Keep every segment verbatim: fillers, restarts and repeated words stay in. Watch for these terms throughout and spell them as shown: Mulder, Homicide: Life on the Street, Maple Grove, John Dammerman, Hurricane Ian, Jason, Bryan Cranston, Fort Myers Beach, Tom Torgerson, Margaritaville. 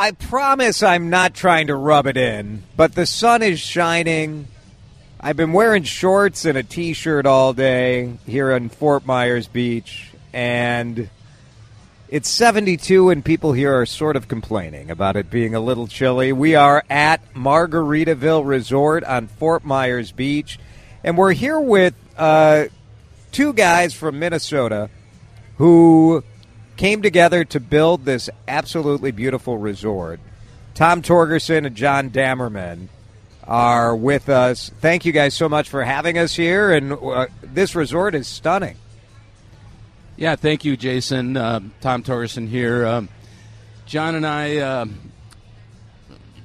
I promise I'm not trying to rub it in, but the sun is shining. I've been wearing shorts and a T-shirt all day here in Fort Myers Beach, and it's seventy-two, and people here are sort of complaining about it being a little chilly. We are at Margaritaville Resort on Fort Myers Beach, and we're here with uh, two guys from Minnesota who came together to build this absolutely beautiful resort. Tom Torgerson and John Dammerman are with us. Thank you guys so much for having us here, and uh, this resort is stunning. Yeah, thank you, Jason. Uh, Tom Torgerson here. Um, John and I uh,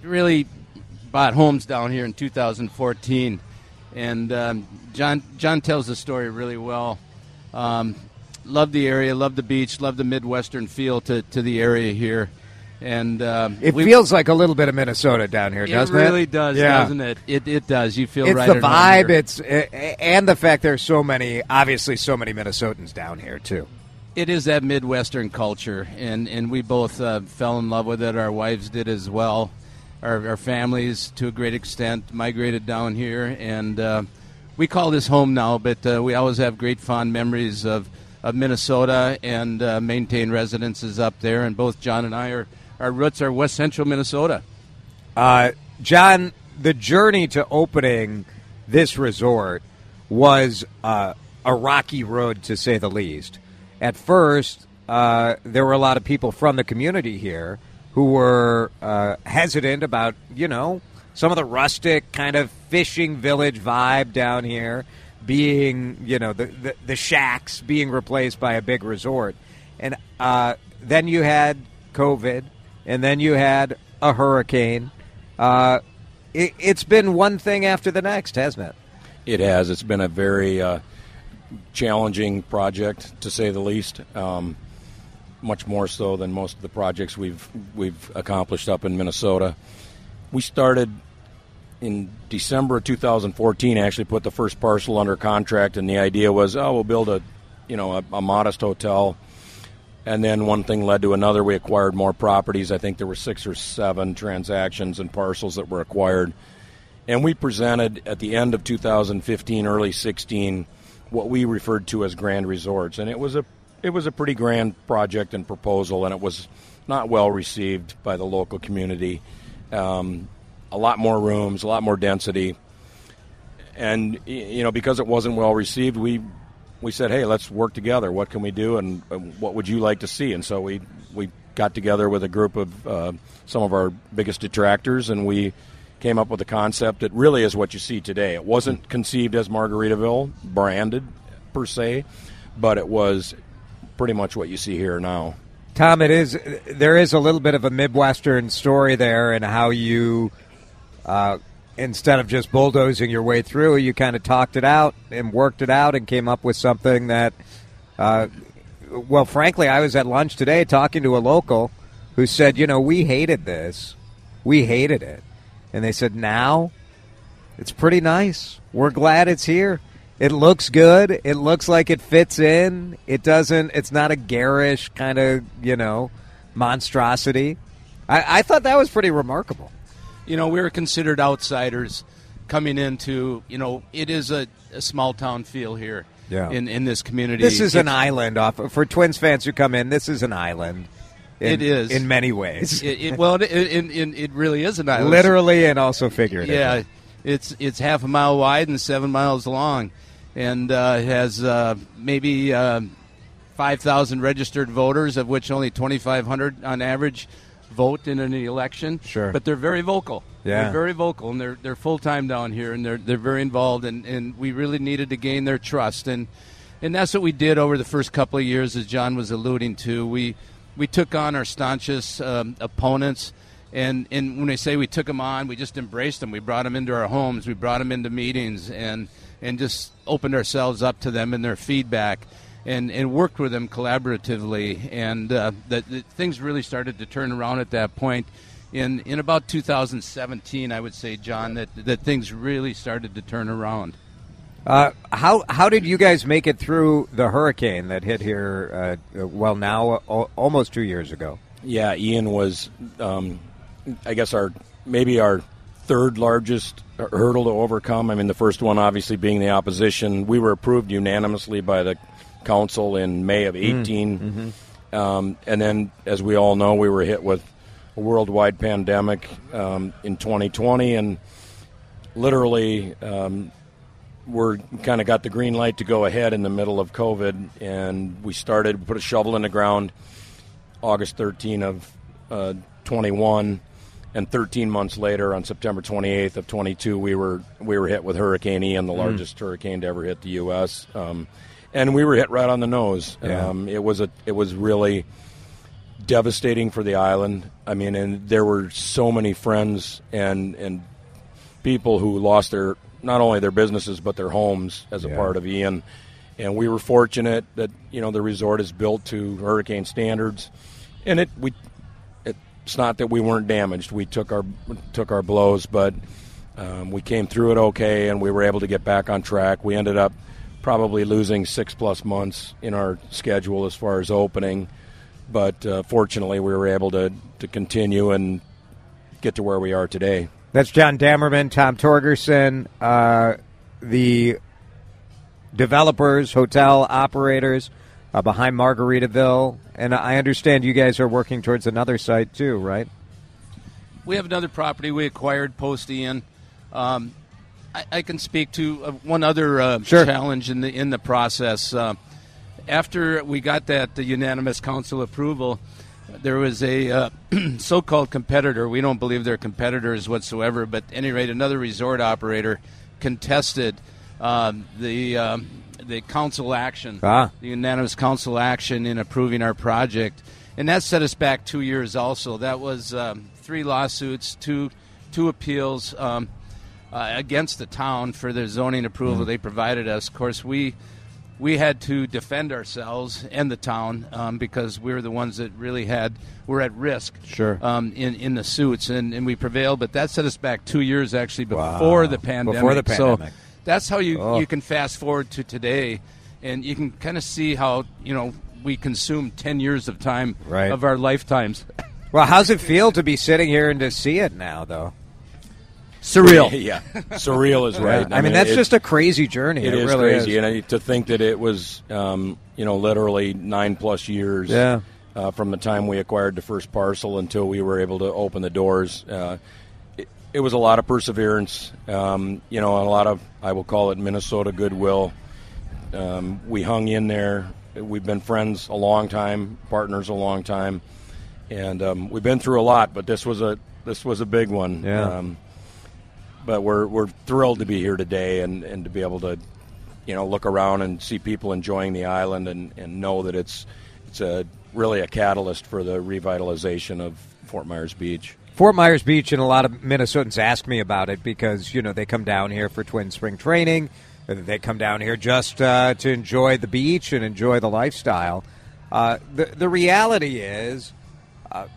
really bought homes down here in two thousand fourteen, and um, John John tells the story really well. Um, Love the area, love the beach, love the Midwestern feel to, to the area here. and um, It feels like a little bit of Minnesota down here, doesn't it? It really does, yeah. Doesn't it? It it does. You feel it's right. It's the vibe, it's, and the fact there's so many, obviously so many Minnesotans down here, too. It is that Midwestern culture, and, and we both uh, fell in love with it. Our wives did as well. Our, our families, to a great extent, migrated down here. And uh, we call this home now, but uh, we always have great fond memories of of Minnesota, and uh, maintain residences up there. And both John and I, are our roots are West Central Minnesota. Uh, John, the journey to opening this resort was uh, a rocky road, to say the least. At first, uh, there were a lot of people from the community here who were uh, hesitant about, you know, some of the rustic kind of fishing village vibe down here being, you know, the, the the shacks being replaced by a big resort. And uh, then you had COVID, and then you had a hurricane. Uh, it, it's been one thing after the next, hasn't it? It has. It's been a very uh, challenging project, to say the least, um, much more so than most of the projects we've we've accomplished up in Minnesota. We started in December of two thousand fourteen, actually put the first parcel under contract, and the idea was, oh, we'll build a, you know, a, a modest hotel. And then one thing led to another. We acquired more properties. I think there were six or seven transactions and parcels that were acquired. And we presented at the end of two thousand fifteen, early sixteen, what we referred to as grand resorts. And it was a it was a pretty grand project and proposal, and it was not well received by the local community. Um, a lot more rooms, a lot more density. And, you know, because it wasn't well received, we we said, hey, let's work together. What can we do, and what would you like to see? And so we, we got together with a group of uh, some of our biggest detractors, and we came up with a concept that really is what you see today. It wasn't conceived as Margaritaville, branded per se, but it was pretty much what you see here now. Tom, it is there is a little bit of a Midwestern story there, and how you – Uh, instead of just bulldozing your way through, you kind of talked it out and worked it out and came up with something that, uh, well, frankly, I was at lunch today talking to a local who said, you know, we hated this. We hated it. And they said, now it's pretty nice. We're glad it's here. It looks good. It looks like it fits in. It doesn't, it's not a garish kind of, you know, monstrosity. I, I thought that was pretty remarkable. You know, we were considered outsiders coming into, you know, it is a, a small-town feel here yeah. in, in this community. This is it's, an island. off For Twins fans who come in, this is an island. In, it is. In many ways. It, it, well, it, it, it, it really is an island. Literally and also figuratively. Yeah, it's it's half a mile wide and seven miles long, and uh, has uh, maybe uh, five thousand registered voters, of which only twenty-five hundred on average vote in an election, sure, but they're very vocal. Yeah, they're very vocal, and they're they're full time down here, and they're they're very involved, and, and we really needed to gain their trust, and And that's what we did over the first couple of years, as John was alluding to. We we took on our staunchest um, opponents, and, and when I say we took them on, we just embraced them. We brought them into our homes. We brought them into meetings and and just opened ourselves up to them and their feedback and, and worked with them collaboratively. And uh, the, the things really started to turn around at that point. In in about two thousand seventeen, I would say, John, that, that things really started to turn around. Uh, how how did you guys make it through the hurricane that hit here, uh, well, now o- almost two years ago? Yeah, Ian was, um, I guess, our maybe our third largest hurdle to overcome. I mean, the first one, obviously, being the opposition. We were approved unanimously by the council in May of eighteen. Mm-hmm. Um, and then, as we all know, we were hit with a worldwide pandemic um, in twenty twenty, and literally... Um, We're kind of got the green light to go ahead in the middle of COVID, and we started, we put a shovel in the ground August thirteenth of uh, twenty-one, and thirteen months later, on September twenty-eighth of twenty-two, we were we were hit with Hurricane Ian, the mm. largest hurricane to ever hit the U S, um, and we were hit right on the nose. Yeah. Um, it was a it was really devastating for the island. I mean, and there were so many friends and and people who lost their, not only their businesses, but their homes as a yeah. part of Ian. And we were fortunate that, you know, the resort is built to hurricane standards. And it we it's not that we weren't damaged. We took our took our blows, but um, we came through it okay, and we were able to get back on track. We ended up probably losing six-plus months in our schedule as far as opening. But uh, fortunately, we were able to, to continue and get to where we are today. That's John Dammerman, Tom Torgerson, uh, the developers, hotel operators uh, behind Margaritaville. And I understand you guys are working towards another site too, right? We have another property we acquired post-Ian. Um, I, I can speak to uh, one other uh, sure. challenge in the in the process. Uh, after we got that the unanimous council approval, there was a uh, so-called competitor. We don't believe they're competitors whatsoever, but at any rate, another resort operator contested um, the um, the council action, ah. the unanimous council action in approving our project, and that set us back two years. Also, that was um, three lawsuits, two two appeals um, uh, against the town for their zoning approval mm-hmm. they provided us. Of course, we. We had to defend ourselves and the town um, because we were the ones that really had were at risk sure. um, in, in the suits, and, and we prevailed. But that set us back two years, actually, before wow. the pandemic. Before the pandemic. So that's how you, oh. you can fast forward to today, and you can kind of see how, you know, we consumed ten years of time right. of our lifetimes. Well, how's it feel to be sitting here and to see it now, though? Surreal. yeah. Surreal is right. Yeah. I, I mean, mean that's it, just a crazy journey. It, it is really crazy. Is. And to think that it was, um, you know, literally nine-plus years yeah. uh, from the time we acquired the first parcel until we were able to open the doors. Uh, it, it was a lot of perseverance, um, you know, a lot of, I will call it, Minnesota goodwill. Um, we hung in there. We've been friends a long time, partners a long time. And um, we've been through a lot, but this was a this was a big one. Yeah. Um, But we're we're thrilled to be here today and, and to be able to, you know, look around and see people enjoying the island and, and know that it's it's a really a catalyst for the revitalization of Fort Myers Beach. Fort Myers Beach, and a lot of Minnesotans ask me about it because, you know, they come down here for twin spring training. They come down here just uh, to enjoy the beach and enjoy the lifestyle. Uh, the, the reality is, uh,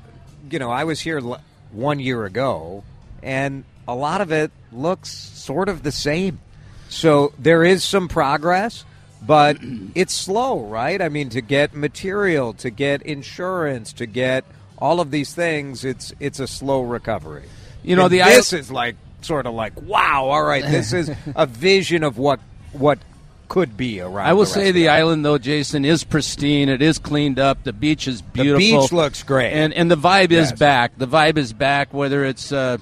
you know, I was here l- one year ago, and a lot of it looks sort of the same. So there is some progress, but it's slow, right? I mean, to get material, to get insurance, to get all of these things, it's it's a slow recovery. You know, and the this I- is like sort of like, wow, all right, this is a vision of what what could be around. I will the say the island, though, Jason, is pristine. It is cleaned up. The beach is beautiful. The beach looks great. And, and the vibe yes. is back. The vibe is back, whether it's... Uh,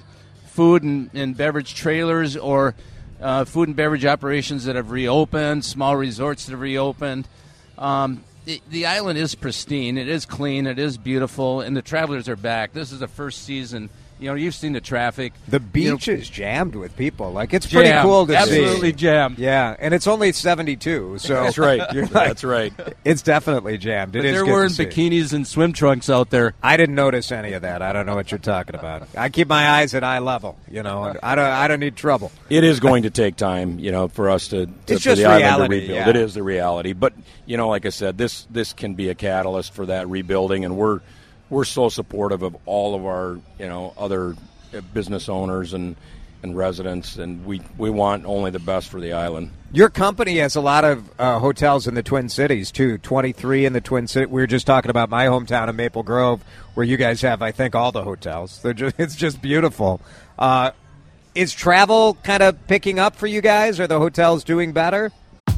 food and, and beverage trailers or uh, food and beverage operations that have reopened, small resorts that have reopened. Um, the, the island is pristine. It is clean. It is beautiful. And the travelers are back. This is the first season You know, you've seen the traffic. The beach you know, is jammed with people. Like, it's jammed. Pretty cool to Absolutely see. Absolutely jammed. Yeah, and it's only seventy-two, so. That's right. Like, That's right. It's definitely jammed. But it is good to see. They're wearing bikinis and swim trunks out there. I didn't notice any of that. I don't know what you're talking about. I keep my eyes at eye level, you know. I don't I don't need trouble. It is going to take time, you know, for us to, to it's for just the reality, island to rebuild. Yeah. It is the reality. But, you know, like I said, this this can be a catalyst for that rebuilding, and we're We're so supportive of all of our, you know, other business owners and, and residents, and we, we want only the best for the island. Your company has a lot of uh, hotels in the Twin Cities, too, twenty-three in the Twin Cities. We were just talking about my hometown of Maple Grove, where you guys have, I think, all the hotels. They're just, it's just beautiful. Uh, is travel kind of picking up for you guys? Are the hotels doing better?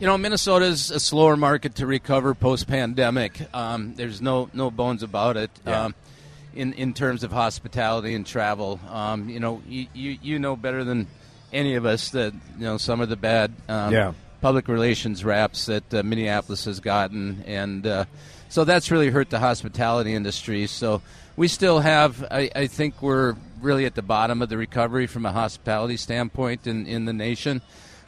You know, Minnesota is a slower market to recover post-pandemic. Um, there's no no bones about it. Yeah. um, in in terms of hospitality and travel. Um, you know, you, you you know better than any of us that, you know, some of the bad um, yeah. public relations raps that uh, Minneapolis has gotten, and uh, so that's really hurt the hospitality industry. So we still have, I, I think we're really at the bottom of the recovery from a hospitality standpoint in, in the nation.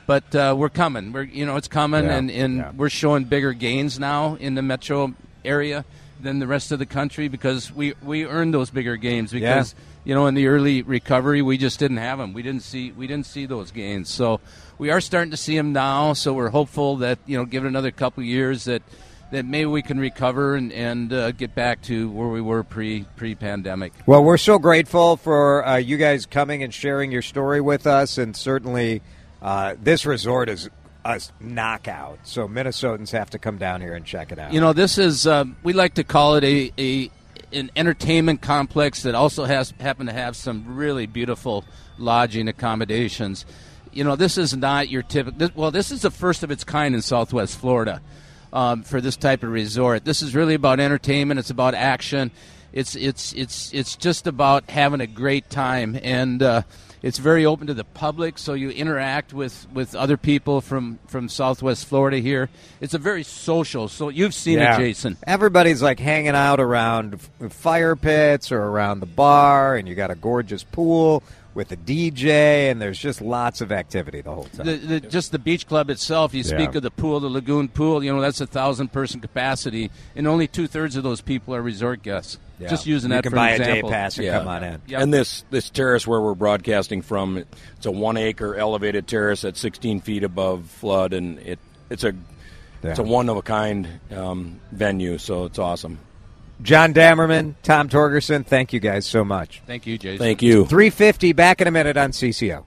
But uh, we're coming. We're you know it's coming, yeah, and, and yeah. we're showing bigger gains now in the metro area than the rest of the country, because we, we earned those bigger gains because yeah. you know in the early recovery we just didn't have them. We didn't see we didn't see those gains. So we are starting to see them now. So we're hopeful that, you know, give it another couple of years, that that maybe we can recover and, and uh, get back to where we were pre, pre-pandemic. Well, we're so grateful for uh, you guys coming and sharing your story with us, and certainly. Uh, this resort is a knockout, so Minnesotans have to come down here and check it out. You know, this is, um, we like to call it a, a an entertainment complex that also has happen to have some really beautiful lodging accommodations. You know, this is not your typical, this, well, this is the first of its kind in Southwest Florida um, for this type of resort. This is really about entertainment. It's about action. It's it's it's it's just about having a great time, and uh, it's very open to the public, so you interact with, with other people from, from Southwest Florida here. It's a very social, so you've seen yeah. it, Jason. Everybody's like hanging out around fire pits or around the bar, and you got a gorgeous pool with a D J, and there's just lots of activity the whole time. The, the, just the beach club itself, you speak yeah. of the pool, the lagoon pool, you know, that's a one thousand person capacity, and only two-thirds of those people are resort guests. Yeah. Just using that for an example. You can buy a day pass and yeah. come on in. Yep. And this, this terrace where we're broadcasting from, it's a one-acre elevated terrace at sixteen feet above flood, and it it's a yeah. it's a one-of-a-kind um, venue, so it's awesome. John Dammerman, Tom Torgerson, thank you guys so much. Thank you, Jason. Thank you. three fifty, back in a minute on C C O.